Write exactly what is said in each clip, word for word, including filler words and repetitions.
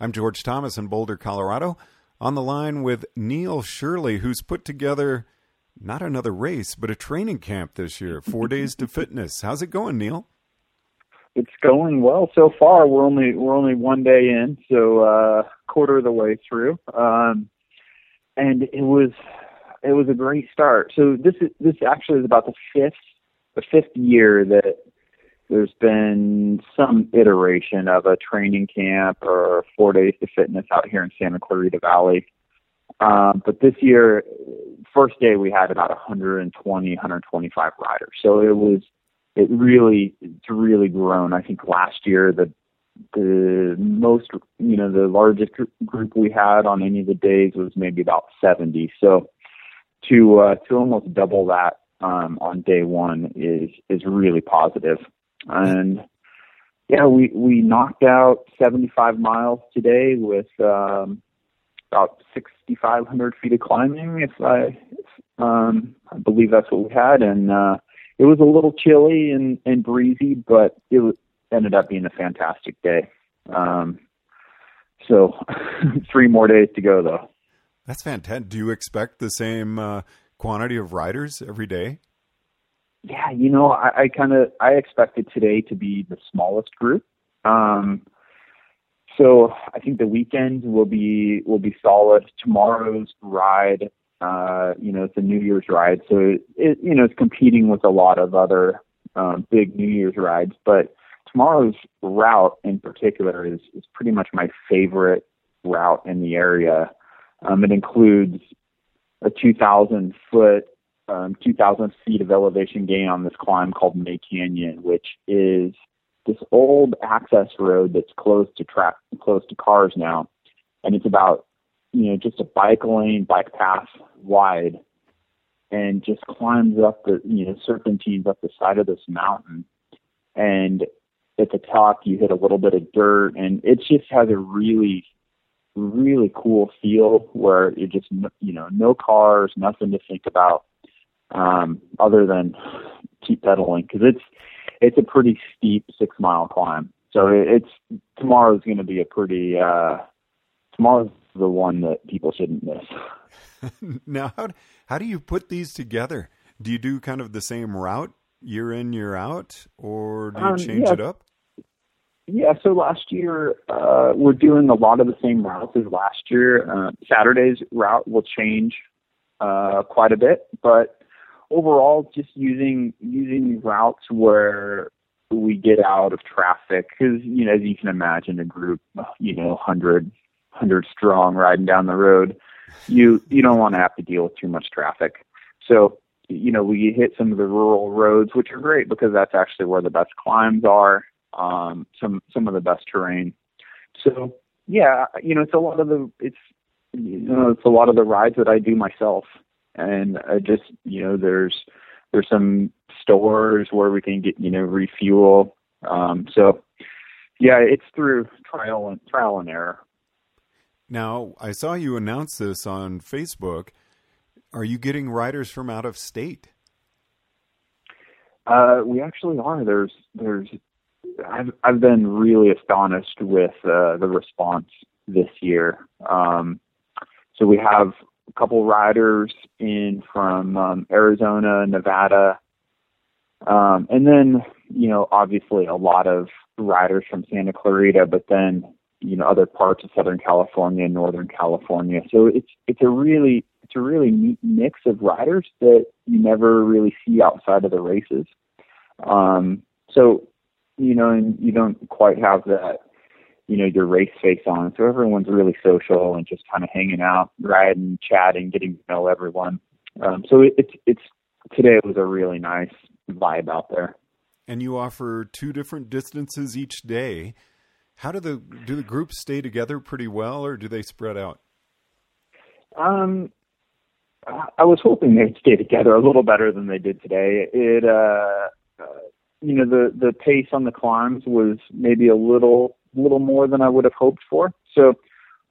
I'm George Thomas in Boulder, Colorado, on the line with Neil Shirley, who's put together not another race, but a training camp this year, Four Days to Fitness. How's it going, Neil? It's going well so far. We're only we're only one day in, so uh, quarter of the way through, um, and it was it was a great start. So this is this actually is about the fifth the fifth year that there's been some iteration of a training camp or four days to fitness out here in Santa Clarita Valley. Um, but this year, first day, we had about one twenty, one twenty-five riders. So it was, it really, it's really grown. I think last year, the, the most, you know, the largest group we had on any of the days was maybe about seventy. So to, uh, to almost double that um, on day one is, is really positive. And yeah, we, we knocked out seventy-five miles today with um, about sixty-five hundred feet of climbing. If I, um, I believe that's what we had, and uh, it was a little chilly and, and breezy, but it was, ended up being a fantastic day. Um, so three more days to go, though. That's fantastic. Do you expect the same uh, quantity of riders every day? Yeah, you know, I, I kind of, I expected today to be the smallest group. Um, so I think the weekend will be, will be solid. Tomorrow's ride, uh, you know, it's a New Year's ride. So it, it you know, it's competing with a lot of other, um, big New Year's rides, but tomorrow's route in particular is, is pretty much my favorite route in the area. Um, it includes a two thousand foot, Um, two thousand feet of elevation gain on this climb called May Canyon, which is this old access road that's closed to tra- close to cars now. And it's about, you know, just a bike lane, bike path wide, and just climbs up the, you know, serpentines up the side of this mountain. And at the top, you hit a little bit of dirt, and it just has a really, really cool feel where you're just, you know, no cars, nothing to think about. Um, other than keep pedaling, because it's it's a pretty steep six mile climb. So it's tomorrow's going to be a pretty uh, tomorrow's the one that people shouldn't miss. Now, how how do you put these together? Do you do kind of the same route year in year out, or do you um, change yeah. it up? Yeah. So last year uh, we're doing a lot of the same routes as last year. Uh, Saturday's route will change uh, quite a bit, but overall, just using using routes where we get out of traffic, because, you know, as you can imagine, a group, you know, one hundred, one hundred strong riding down the road, you you don't want to have to deal with too much traffic. So, you know, we hit some of the rural roads, which are great because that's actually where the best climbs are, um, some some of the best terrain. So, yeah, you know, it's a lot of the it's you know it's a lot of the rides that I do myself. And I just, you know, there's, there's some stores where we can get, you know, refuel. Um, so yeah, it's through trial and trial and error. Now, I saw you announce this on Facebook. Are you getting riders from out of state? Uh, we actually are. There's, there's, I've, I've been really astonished with, uh, the response this year. Um, so we have a couple riders in from um, Arizona, Nevada, Um, and then, you know, obviously a lot of riders from Santa Clarita, but then, you know, other parts of Southern California and Northern California. So it's, it's a really, it's a really neat mix of riders that you never really see outside of the races. Um, so, you know, and you don't quite have that, you know, your race face on. So everyone's really social and just kind of hanging out, riding, chatting, getting to know everyone. Um, so it, it's, it's, today was a really nice vibe out there. And you offer two different distances each day. How do the do the groups stay together pretty well, or do they spread out? Um, I was hoping they'd stay together a little better than they did today. It, uh, you know, the the pace on the climbs was maybe a little little more than I would have hoped for. So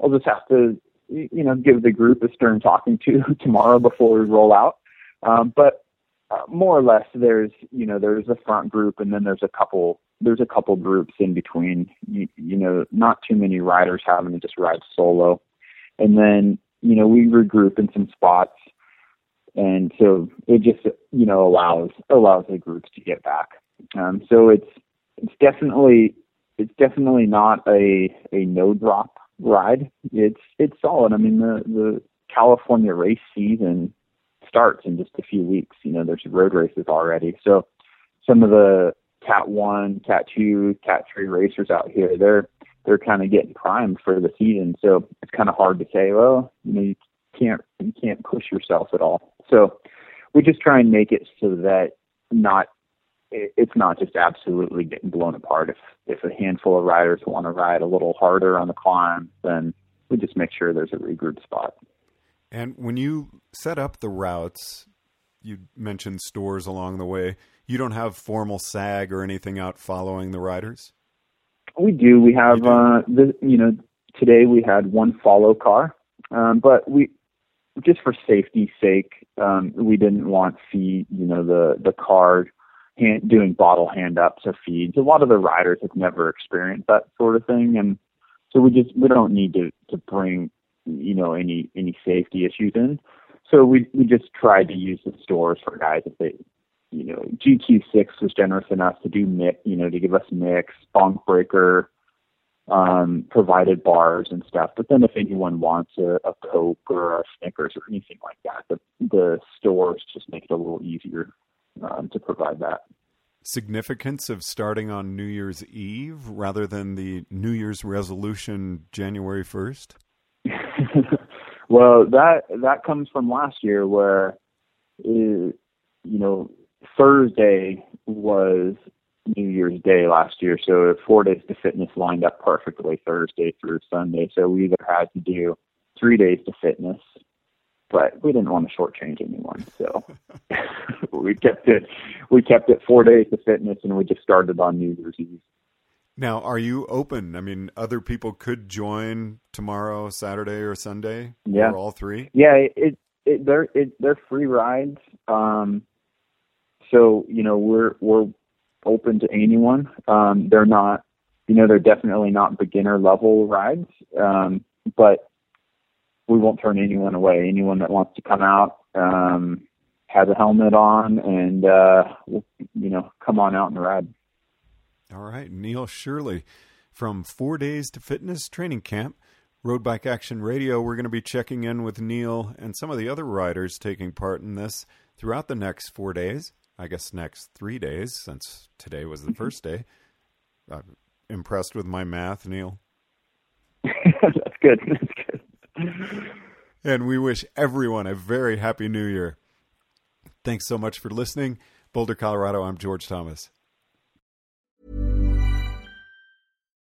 I'll just have to, you know, give the group a stern talking to tomorrow before we roll out. Um, but uh, more or less, there's you know there's a front group, and then there's a couple. There's a couple groups in between, you, you know, not too many riders having to just ride solo. And then, you know, we regroup in some spots. And so it just, you know, allows, allows the groups to get back. Um, so it's, it's definitely, it's definitely not a, a no drop ride. It's, it's solid. I mean, the, the California race season starts in just a few weeks. You know, there's road races already. So some of the Cat one, Cat two, Cat three racers out here, they're they're kind of getting primed for the season. So it's kind of hard to say, well, you know, you can't you can't push yourself at all. So we just try and make it so that not it's not just absolutely getting blown apart. If if a handful of riders want to ride a little harder on the climb, then we just make sure there's a regroup spot. And when you set up the routes, you mentioned stores along the way. You don't have formal SAG or anything out following the riders? We do. We have, you, do? Uh, the, you know, today we had one follow car, um, but we, just for safety's sake, um, we didn't want feed, you know, the, the car hand, doing bottle hand ups or feeds. A lot of the riders have never experienced that sort of thing. And so we just, we don't need to, to bring, you know, any, any safety issues in. So we, we just tried to use the stores for guys if they, you know, G Q six was generous enough to do mix, you know, to give us mix. Bonk Breaker um, provided bars and stuff. But then if anyone wants a, a Coke or a Snickers or anything like that, the, the stores just make it a little easier um, to provide that. Significance of starting on New Year's Eve rather than the New Year's resolution January first? Well, that, that comes from last year where, uh, you know, Thursday was New Year's Day last year, so Four Days to Fitness lined up perfectly Thursday through Sunday. So we either had to do three days to fitness, but we didn't want to shortchange anyone, so we kept it. We kept it four days to fitness, and we just started on New Year's Eve. Now, are you open? I mean, other people could join tomorrow, Saturday, or Sunday. Yeah, or all three. Yeah, it, it, it they're it, they're free rides. Um, So, you know, we're, we're open to anyone. Um, they're not, you know, they're definitely not beginner level rides. Um, but we won't turn anyone away. Anyone that wants to come out, um, has a helmet on and, uh, we'll, you know, come on out and ride. All right. Neil Shirley from Four Days to Fitness Training Camp, Road Bike Action Radio. We're going to be checking in with Neil and some of the other riders taking part in this throughout the next four days. I guess next three days, since today was the first day. I'm impressed with my math, Neil. That's good. That's good. And we wish everyone a very happy new year. Thanks so much for listening. Boulder, Colorado, I'm George Thomas.